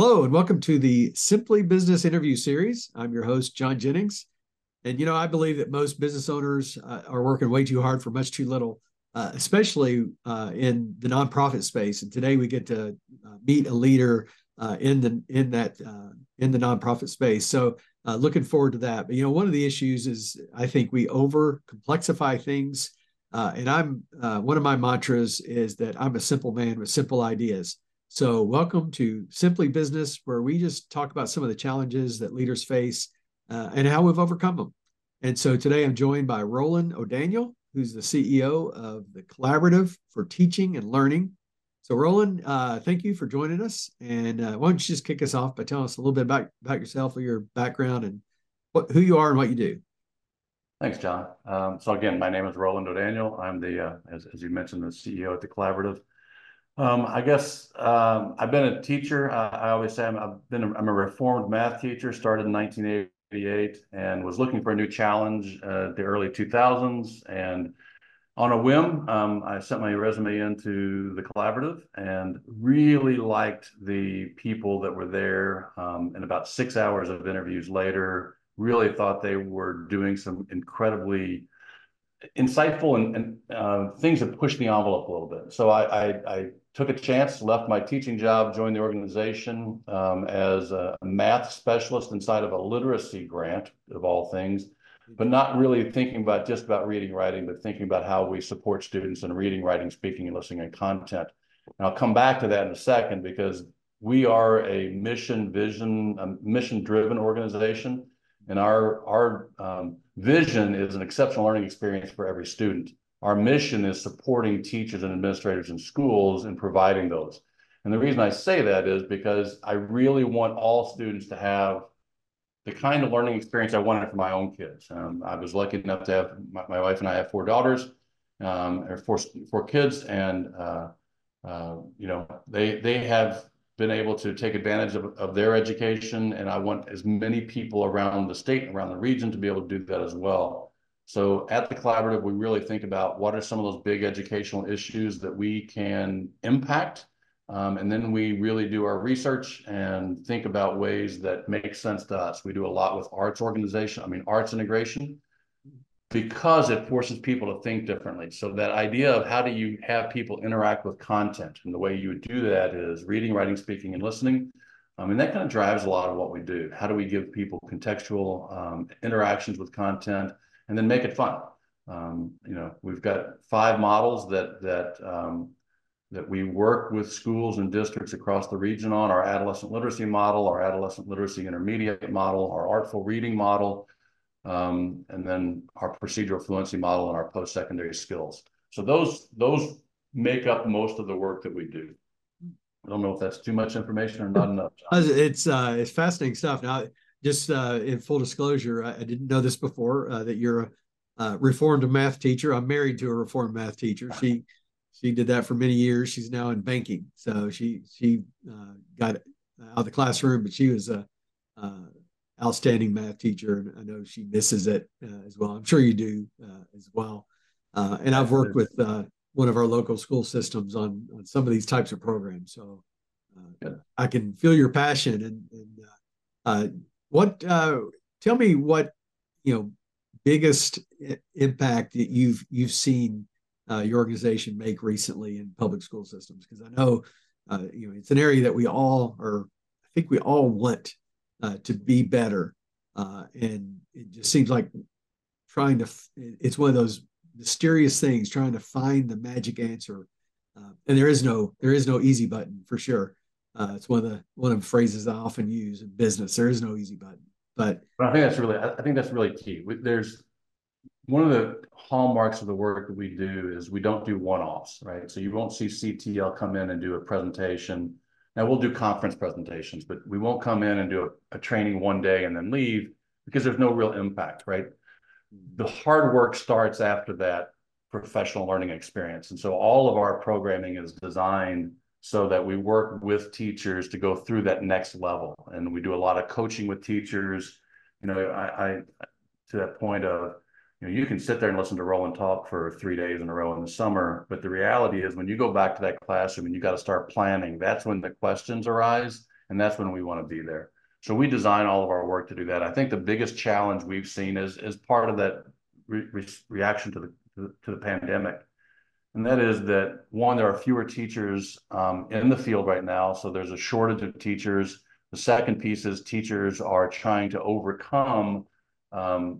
Hello and welcome to the Simply Business interview series. I'm your host, John Jennings. And, you know, I believe that most business owners are working way too hard for much too little, especially in the nonprofit space. And today we get to meet a leader in the nonprofit space. So looking forward to that. But, you know, one of the issues is I think we over complexify things. And I'm one of my mantras is that I'm a simple man with simple ideas. So welcome to Simply Business, where we just talk about some of the challenges that leaders face and how we've overcome them. And so today I'm joined by Roland O'Daniel, who's the CEO of the Collaborative for Teaching and Learning. So Roland, thank you for joining us. And why don't you just kick us off by telling us a little bit about yourself, or your background, and who you are and what you do. Thanks, John. So again, my name is Roland O'Daniel. I'm the, as you mentioned, the CEO at the Collaborative. I guess I've been a teacher. I always say I'm a reformed math teacher, started in 1988 and was looking for a new challenge the early 2000s. And on a whim, I sent my resume into the Collaborative and really liked the people that were there. And about 6 hours of interviews later, really thought they were doing some incredibly insightful and things that pushed the envelope a little bit. So I took a chance, left my teaching job, joined the organization as a math specialist inside of a literacy grant of all things, but not really thinking about just about reading, writing, but thinking about how we support students in reading, writing, speaking, and listening and content. And I'll come back to that in a second, because we are a mission-driven organization. And our vision is an exceptional learning experience for every student. Our mission is supporting teachers and administrators in schools and providing those. And the reason I say that is because I really want all students to have the kind of learning experience I wanted for my own kids. I was lucky enough to have, my wife and I have 4 daughters, or four kids, and you know, they have been able to take advantage of their education. And I want as many people around the state and around the region to be able to do that as well. So at the Collaborative, we really think about what are some of those big educational issues that we can impact. And then we really do our research and think about ways that make sense to us. We do a lot with arts integration, because it forces people to think differently. So that idea of how do you have people interact with content, and the way you would do that is reading, writing, speaking, and listening. And that kind of drives a lot of what we do. How do we give people contextual interactions with content and then make it fun? You know, we've got 5 models that we work with schools and districts across the region on: our adolescent literacy model, our adolescent literacy intermediate model, our artful reading model, and then our procedural fluency model and our post-secondary skills. So those make up most of the work that we do. I don't know if that's too much information or not enough. It's fascinating stuff. Now, just in full disclosure, I didn't know this before, that you're a reformed math teacher. I'm married to a reformed math teacher. She did that for many years. She's now in banking. So she got out of the classroom, but she was a outstanding math teacher, and I know she misses it as well. I'm sure you do as well. And I've worked with one of our local school systems on some of these types of programs, so yeah. I can feel your passion. And tell me what biggest impact that you've seen your organization make recently in public school systems, because I know it's an area that I think we all want to be better. And it just seems like it's one of those mysterious things, trying to find the magic answer. And there is no easy button, for sure. It's one of the phrases I often use in business. There is no easy button, but I think that's really key. There's one of the hallmarks of the work that we do is we don't do one-offs, right? So you won't see CTL come in and do a presentation. Now, we'll do conference presentations, but we won't come in and do a training one day and then leave, because there's no real impact, right? The hard work starts after that professional learning experience. And so all of our programming is designed so that we work with teachers to go through that next level. And we do a lot of coaching with teachers. I to that point of, you can sit there and listen to Roland talk for 3 days in a row in the summer, but the reality is when you go back to that classroom and you got to start planning, that's when the questions arise and that's when we want to be there. So we design all of our work to do that. I think the biggest challenge we've seen is part of that reaction to the pandemic. And that is that, one, there are fewer teachers in the field right now, so there's a shortage of teachers. The second piece is teachers are trying to overcome all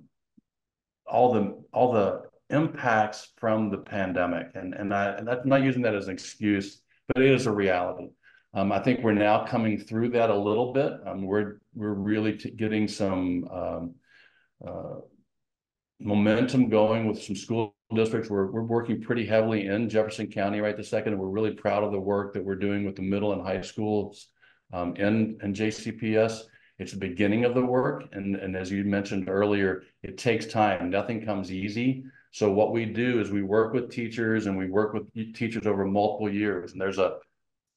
the impacts from the pandemic. And I'm not using that as an excuse, but it is a reality. I think we're now coming through that a little bit. We're really getting some momentum going with some school districts. We're working pretty heavily in Jefferson County right this second, and we're really proud of the work that we're doing with the middle and high schools in JCPS. It's the beginning of the work, and as you mentioned earlier, it takes time. Nothing comes easy. So what we do is we work with teachers, and we work with teachers over multiple years. And there's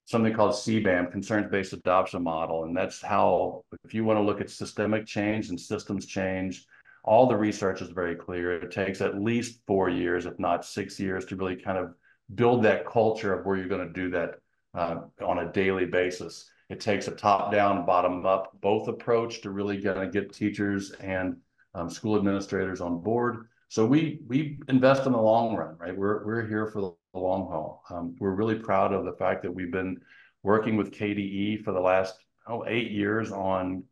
something called CBAM, Concerns-Based Adoption Model, and that's how, if you want to look at systemic change and systems change, all the research is very clear. It takes at least 4 years, if not 6 years, to really kind of build that culture of where you're going to do that on a daily basis. It takes a top-down, bottom-up, both approach to really get teachers and school administrators on board. So we invest in the long run, right? We're here for the long haul. We're really proud of the fact that we've been working with KDE for the last 8 years on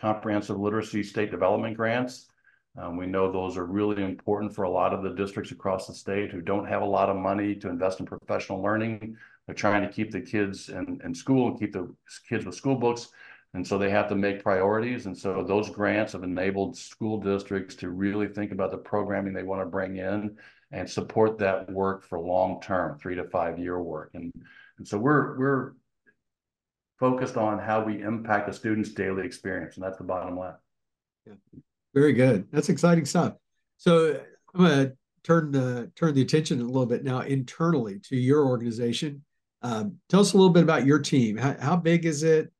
comprehensive literacy state development grants. We know those are really important for a lot of the districts across the state who don't have a lot of money to invest in professional learning. They're trying to keep the kids in school and keep the kids with school books. And so they have to make priorities. And so those grants have enabled school districts to really think about the programming they want to bring in and support that work for long-term, 3 to 5 year work. And so we're focused on how we impact the students' daily experience. And that's the bottom line. Yeah. Very good. That's exciting stuff. So I'm going to turn the attention a little bit now internally to your organization. Tell us a little bit about your team. How big is it?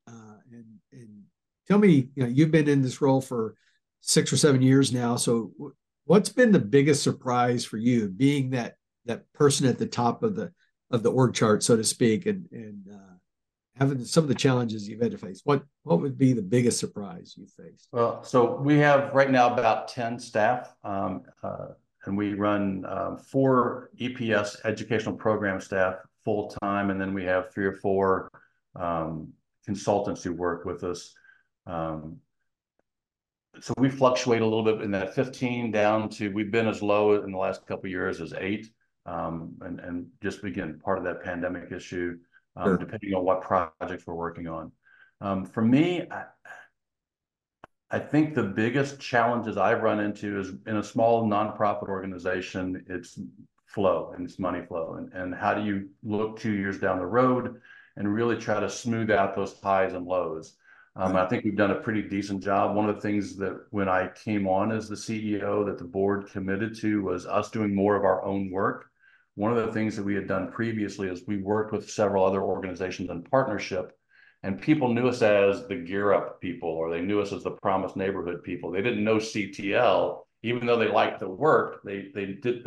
And tell me, you've been in this role for 6 or 7 years now. So what's been the biggest surprise for you being that person at the top of the org chart, so to speak, and having some of the challenges you've had to face? What would be the biggest surprise you faced? Well, so we have right now about 10 staff, and we run 4 EPS educational program staff full-time, and then we have 3 or 4 consultants who work with us. So we fluctuate a little bit in that 15 down to, we've been as low in the last couple of years as 8, and just again, part of that pandemic issue, sure, depending on what projects we're working on. For me, I think the biggest challenges I've run into is in a small nonprofit organization, it's flow and it's money flow. And how do you look 2 years down the road and really try to smooth out those highs and lows? I think we've done a pretty decent job. One of the things that when I came on as the CEO that the board committed to was us doing more of our own work. One of the things that we had done previously is we worked with several other organizations in partnership. And people knew us as the Gear Up people, or they knew us as the Promised Neighborhood people. They didn't know CTL, even though they liked the work. They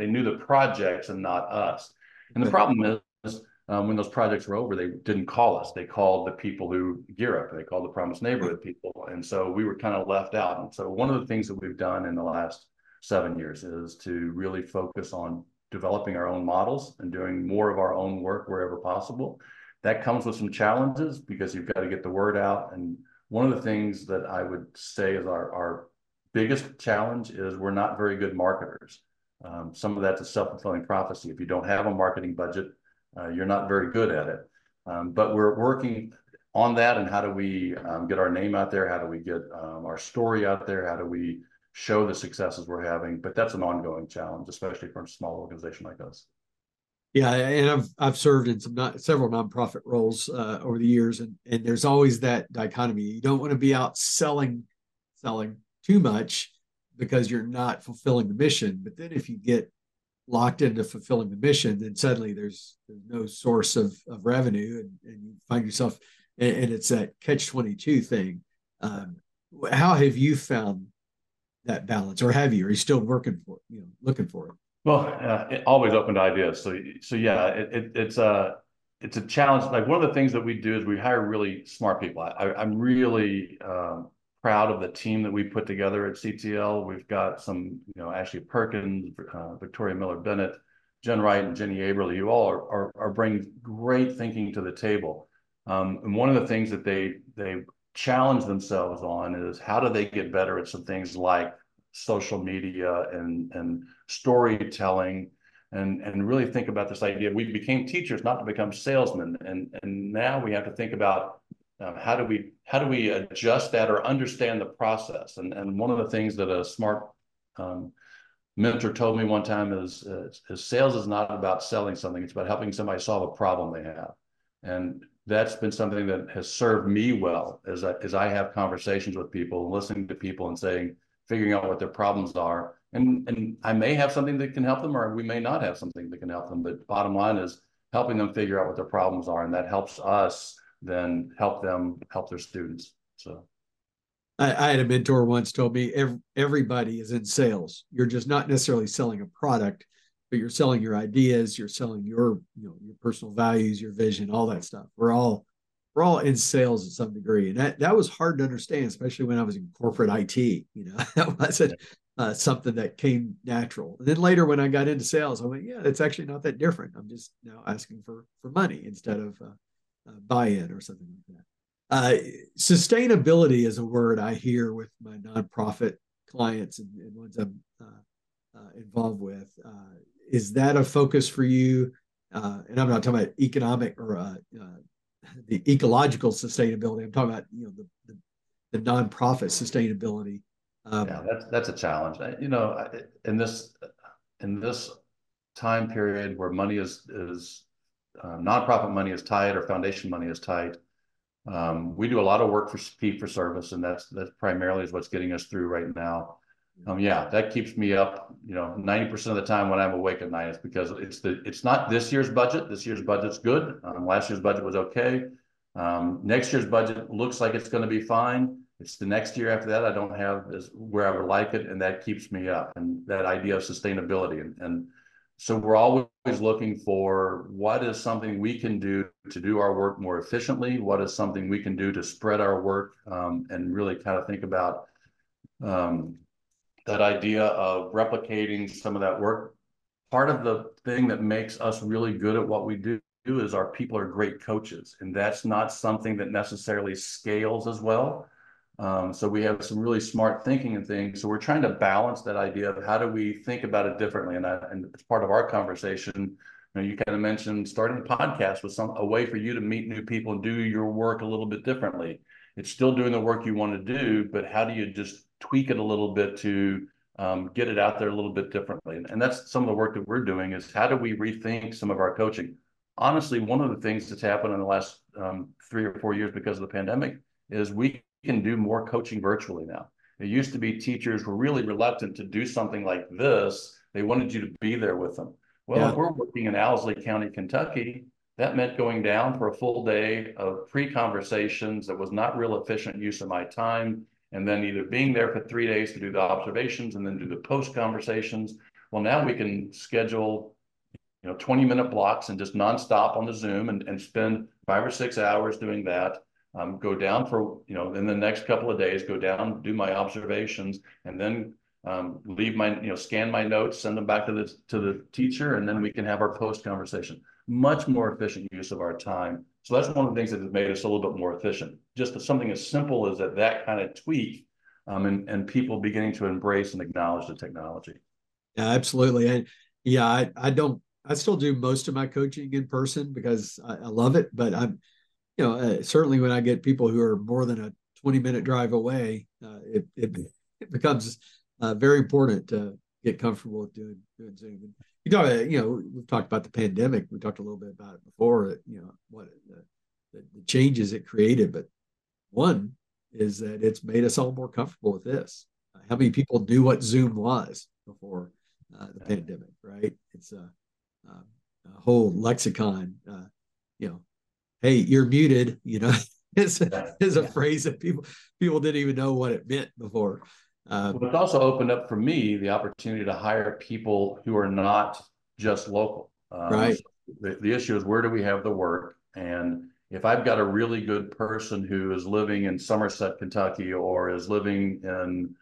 knew the projects and not us. And the problem is when those projects were over, they didn't call us. They called the people who Gear Up. They called the Promised Neighborhood people. And so we were kind of left out. And so one of the things that we've done in the last 7 years is to really focus on developing our own models and doing more of our own work wherever possible. That comes with some challenges because you've got to get the word out. And one of the things that I would say is our biggest challenge is we're not very good marketers. Some of that's a self-fulfilling prophecy. If you don't have a marketing budget, you're not very good at it. But we're working on that, and how do we get our name out there? How do we get our story out there? How do we show the successes we're having? But that's an ongoing challenge, especially for a small organization like us. Yeah, and I've served in several nonprofit roles over the years, and there's always that dichotomy. You don't want to be out selling too much because you're not fulfilling the mission. But then if you get locked into fulfilling the mission, then suddenly there's no source of revenue, and you find yourself, and it's that catch-22 thing. How have you found that balance, or have you? Are you still working for it, looking for it? Well, it always open to ideas. So yeah, it's it's a challenge. Like, one of the things that we do is we hire really smart people. I'm really proud of the team that we put together at CTL. We've got some, Ashley Perkins, Victoria Miller-Bennett, Jen Wright, and Jenny Aberle, who all are bringing great thinking to the table. And one of the things that they challenge themselves on is, how do they get better at some things like social media and storytelling, and really think about this idea. We became teachers not to become salesmen, and now we have to think about how do we adjust that or understand the process. And one of the things that a smart mentor told me one time is sales is not about selling something, it's about helping somebody solve a problem they have. And that's been something that has served me well as I have conversations with people, listening to people and saying, figuring out what their problems are. And I may have something that can help them, or we may not have something that can help them. But bottom line is helping them figure out what their problems are. And that helps us then help them help their students. So I had a mentor once told me, everybody is in sales. You're just not necessarily selling a product, but you're selling your ideas, you're selling your personal values, your vision, all that stuff. We're all in sales to some degree. And that was hard to understand, especially when I was in corporate IT. That wasn't something that came natural. And then later when I got into sales, I went, yeah, it's actually not that different. I'm just now asking for money instead of buy-in or something like that. Sustainability is a word I hear with my nonprofit clients and ones I'm involved with. Is that a focus for you? And I'm not talking about economic or the ecological sustainability. I'm talking about the nonprofit sustainability. Yeah, that's a challenge. In this time period where money is nonprofit money is tight, or foundation money is tight. We do a lot of work for fee for service, and that's primarily is what's getting us through right now. Yeah, that keeps me up, 90% of the time when I'm awake at night. It's because it's not this year's budget. This year's budget's good. Last year's budget was okay. Next year's budget looks like it's going to be fine. It's the next year after that I don't have is where I would like it, and that keeps me up. And that idea of sustainability. And so we're always looking for what is something we can do to do our work more efficiently? What is something we can do to spread our work, and really kind of think about that idea of replicating some of that work. Part of the thing that makes us really good at what we do is our people are great coaches, and that's not something that necessarily scales as well. So we have some really smart thinking and things. So we're trying to balance that idea of how do we think about it differently. And it's part of our conversation. You kind of mentioned starting a podcast was a way for you to meet new people and do your work a little bit differently. It's still doing the work you want to do, but how do you just tweak it a little bit to get it out there a little bit differently? And that's some of the work that we're doing, is how do we rethink some of our coaching? Honestly, one of the things that's happened in the last 3 or 4 years because of the pandemic is we can do more coaching virtually now. It used to be teachers were really reluctant to do something like this. They wanted you to be there with them. Well, yeah. If we're working in Owsley County, Kentucky, that meant going down for a full day of pre-conversations that was not real efficient use of my time, and then either being there for 3 days to do the observations and then do the post-conversations. Well, now we can schedule 20-minute blocks and just nonstop on the Zoom and spend 5 or 6 hours doing that. Go down for, in the next couple of days, go down, do my observations, and then leave my, scan my notes, send them back to the teacher, and then we can have our post conversation. Much more efficient use of our time. So that's one of the things that has made us a little bit more efficient. Just something as simple as that kind of tweak, and people beginning to embrace and acknowledge the technology. Yeah, absolutely. And yeah, I still do most of my coaching in person because I love it, but certainly when I get people who are more than a 20-minute drive away, it becomes very important to get comfortable with doing Zoom. And we've talked about the pandemic. We talked a little bit about it before. What the changes it created, but one is that it's made us all more comfortable with this. How many people knew what Zoom was before the pandemic? Right? It's a whole lexicon. Hey, you're muted, is a phrase that people didn't even know what it meant before. But it's also opened up for me the opportunity to hire people who are not just local. Right. So the issue is, where do we have the work? And if I've got a really good person who is living in Somerset, Kentucky, or is living in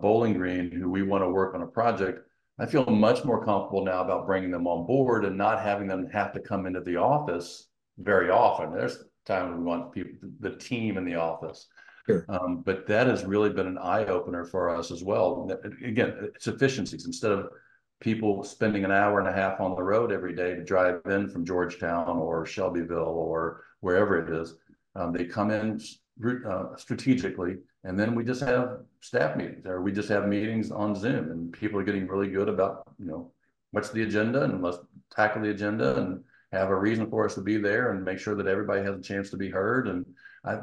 Bowling Green, who we want to work on a project, I feel much more comfortable now about bringing them on board and not having them have to come into the office very often. There's times we want people, the team in the office. Sure. But that has really been an eye-opener for us as well. Again, it's efficiencies. Instead of people spending an hour and a half on the road every day to drive in from Georgetown or Shelbyville or wherever it is, they come in strategically, and then we just have staff meetings, or we just have meetings on Zoom, and people are getting really good about, you know, what's the agenda, and let's tackle the agenda and have a reason for us to be there and make sure that everybody has a chance to be heard. And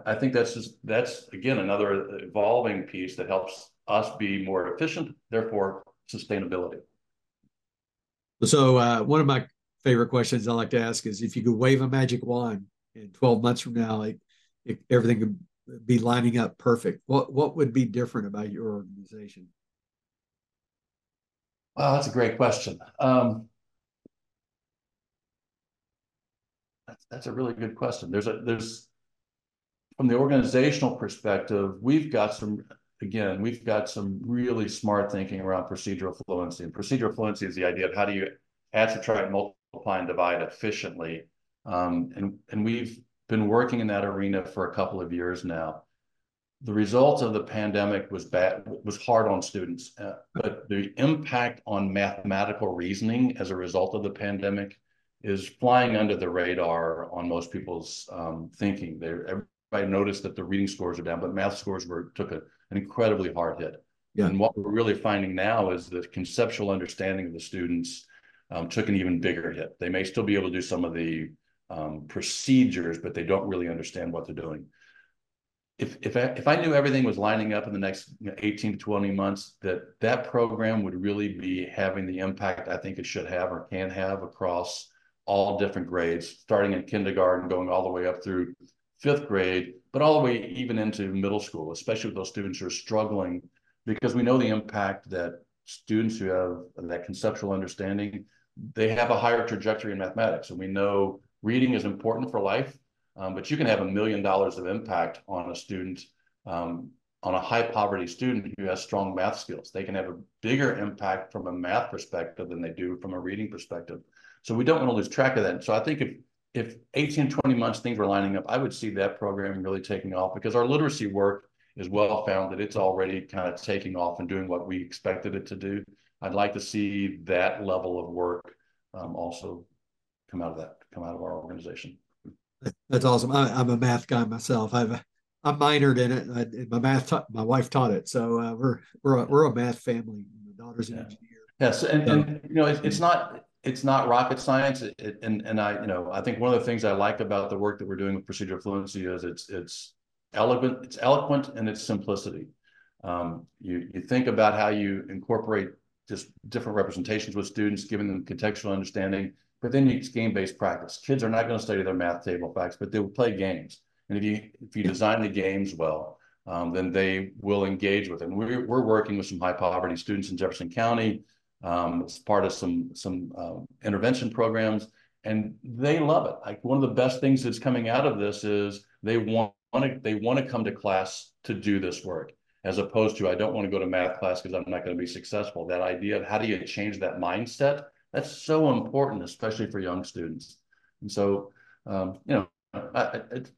I think that's just, that's again, another evolving piece that helps us be more efficient, therefore sustainability. So one of my favorite questions I like to ask is, if you could wave a magic wand and 12 months from now, like, if everything could be lining up perfect, what would be different about your organization? Wow, that's a great question. That's a really good question. There's from the organizational perspective, we've got some really smart thinking around procedural fluency. And procedural fluency is the idea of, how do you add, subtract, multiply, and divide efficiently. And we've been working in that arena for a couple of years now. The result of the pandemic was hard on students, but the impact on mathematical reasoning as a result of the pandemic is flying under the radar on most people's thinking. Everybody noticed that the reading scores are down, but math scores took an incredibly hard hit. Yeah. And what we're really finding now is the conceptual understanding of the students took an even bigger hit. They may still be able to do some of the procedures, but they don't really understand what they're doing. If I knew everything was lining up in the next 18 to 20 months, that program would really be having the impact I think it should have or can have across all different grades, starting in kindergarten, going all the way up through 5th grade, but all the way even into middle school, especially with those students who are struggling, because we know the impact that students who have that conceptual understanding, they have a higher trajectory in mathematics. And we know reading is important for life, but you can have $1 million of impact on a student, on a high poverty student who has strong math skills. They can have a bigger impact from a math perspective than they do from a reading perspective. So we don't want to lose track of that. So I think if 18, 20 months things were lining up, I would see that program really taking off, because our literacy work is well founded. It's already kind of taking off and doing what we expected it to do. I'd like to see that level of work also come out of our organization. That's awesome. I'm a math guy myself. I minored in it. My wife taught it, so we're a math family. My daughter's an engineer. Yes, and you know, it's not rocket science, and I think one of the things I like about the work that we're doing with procedural fluency is it's eloquent in its simplicity. You think about how you incorporate just different representations with students, giving them contextual understanding, but then it's game-based practice. Kids are not going to study their math table facts, but they will play games, and if you design the games well, then they will engage with them. We're working with some high poverty students in Jefferson County. It's part of some intervention programs, and they love it. Like, one of the best things that's coming out of this is they want to come to class to do this work, as opposed to, I don't want to go to math class because I'm not going to be successful. That idea of, how do you change that mindset? That's so important, especially for young students. And so, you know,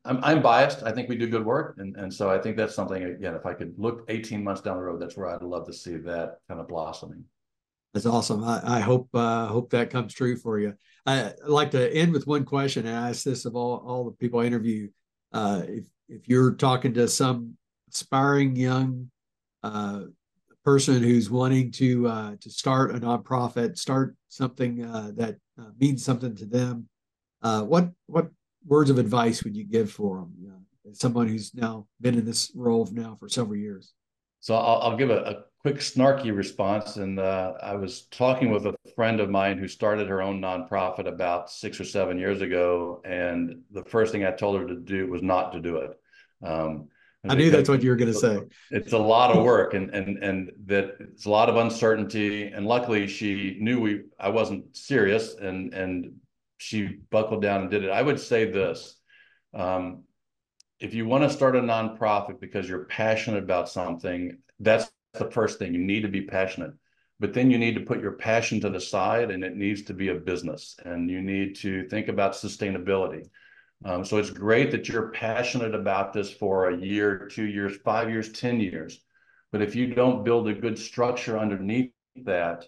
I'm biased. I think we do good work, and so I think that's something. Again, if I could look 18 months down the road, that's where I'd love to see that kind of blossoming. That's awesome. I hope that comes true for you. I'd like to end with one question, and I ask this of all the people I interview. If you're talking to some aspiring young person who's wanting to start a nonprofit, start something that means something to them, what words of advice would you give for them? You know, someone who's now been in this role now for several years. So I'll give a quick snarky response. And I was talking with a friend of mine who started her own nonprofit about 6 or 7 years ago. And the first thing I told her to do was not to do it. I knew that's what you were going to say. It's a lot of work, and that it's a lot of uncertainty. And luckily she knew I wasn't serious, and she buckled down and did it. I would say this, if you want to start a nonprofit because you're passionate about something, that's the first thing. You need to be passionate, but then you need to put your passion to the side, and it needs to be a business, and you need to think about sustainability. So it's great that you're passionate about this for a year, 2 years, 5 years, 10 years. But if you don't build a good structure underneath that,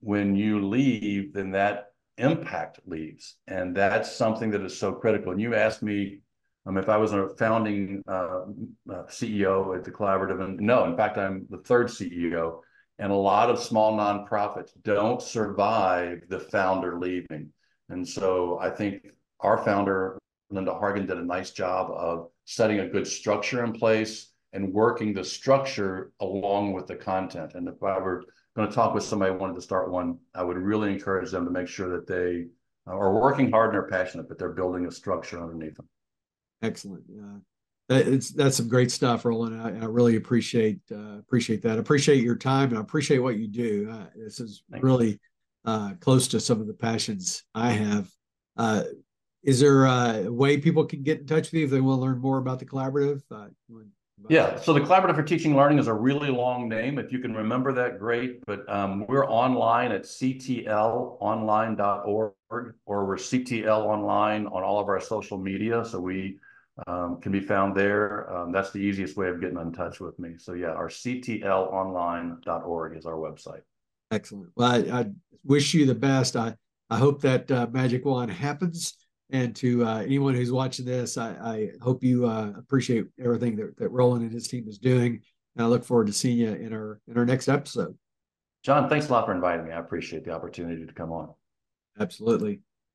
when you leave, then that impact leaves. And that's something that is so critical. And you asked me if I was a founding CEO at the Collaborative. And no, in fact, I'm the third CEO. And a lot of small nonprofits don't survive the founder leaving. And so I think our founder, Linda Hargan, did a nice job of setting a good structure in place and working the structure along with the content. And if I were going to talk with somebody who wanted to start one, I would really encourage them to make sure that they are working hard and are passionate, but they're building a structure underneath them. Excellent. That's some great stuff, Roland. I really appreciate that. I appreciate your time, and I appreciate what you do. This is really close to some of the passions I have. Is there a way people can get in touch with you if they want to learn more about the Collaborative? Yeah, so the Collaborative for Teaching and Learning is a really long name. If you can remember that, great. But we're online at ctlonline.org, or we're CTL Online on all of our social media. So we can be found there. That's the easiest way of getting in touch with me. So yeah, our ctlonline.org is our website. Excellent. Well, I wish you the best. I hope that magic wand happens. And to anyone who's watching this, I hope you appreciate everything that Roland and his team is doing. And I look forward to seeing you in our next episode. John, thanks a lot for inviting me. I appreciate the opportunity to come on. Absolutely.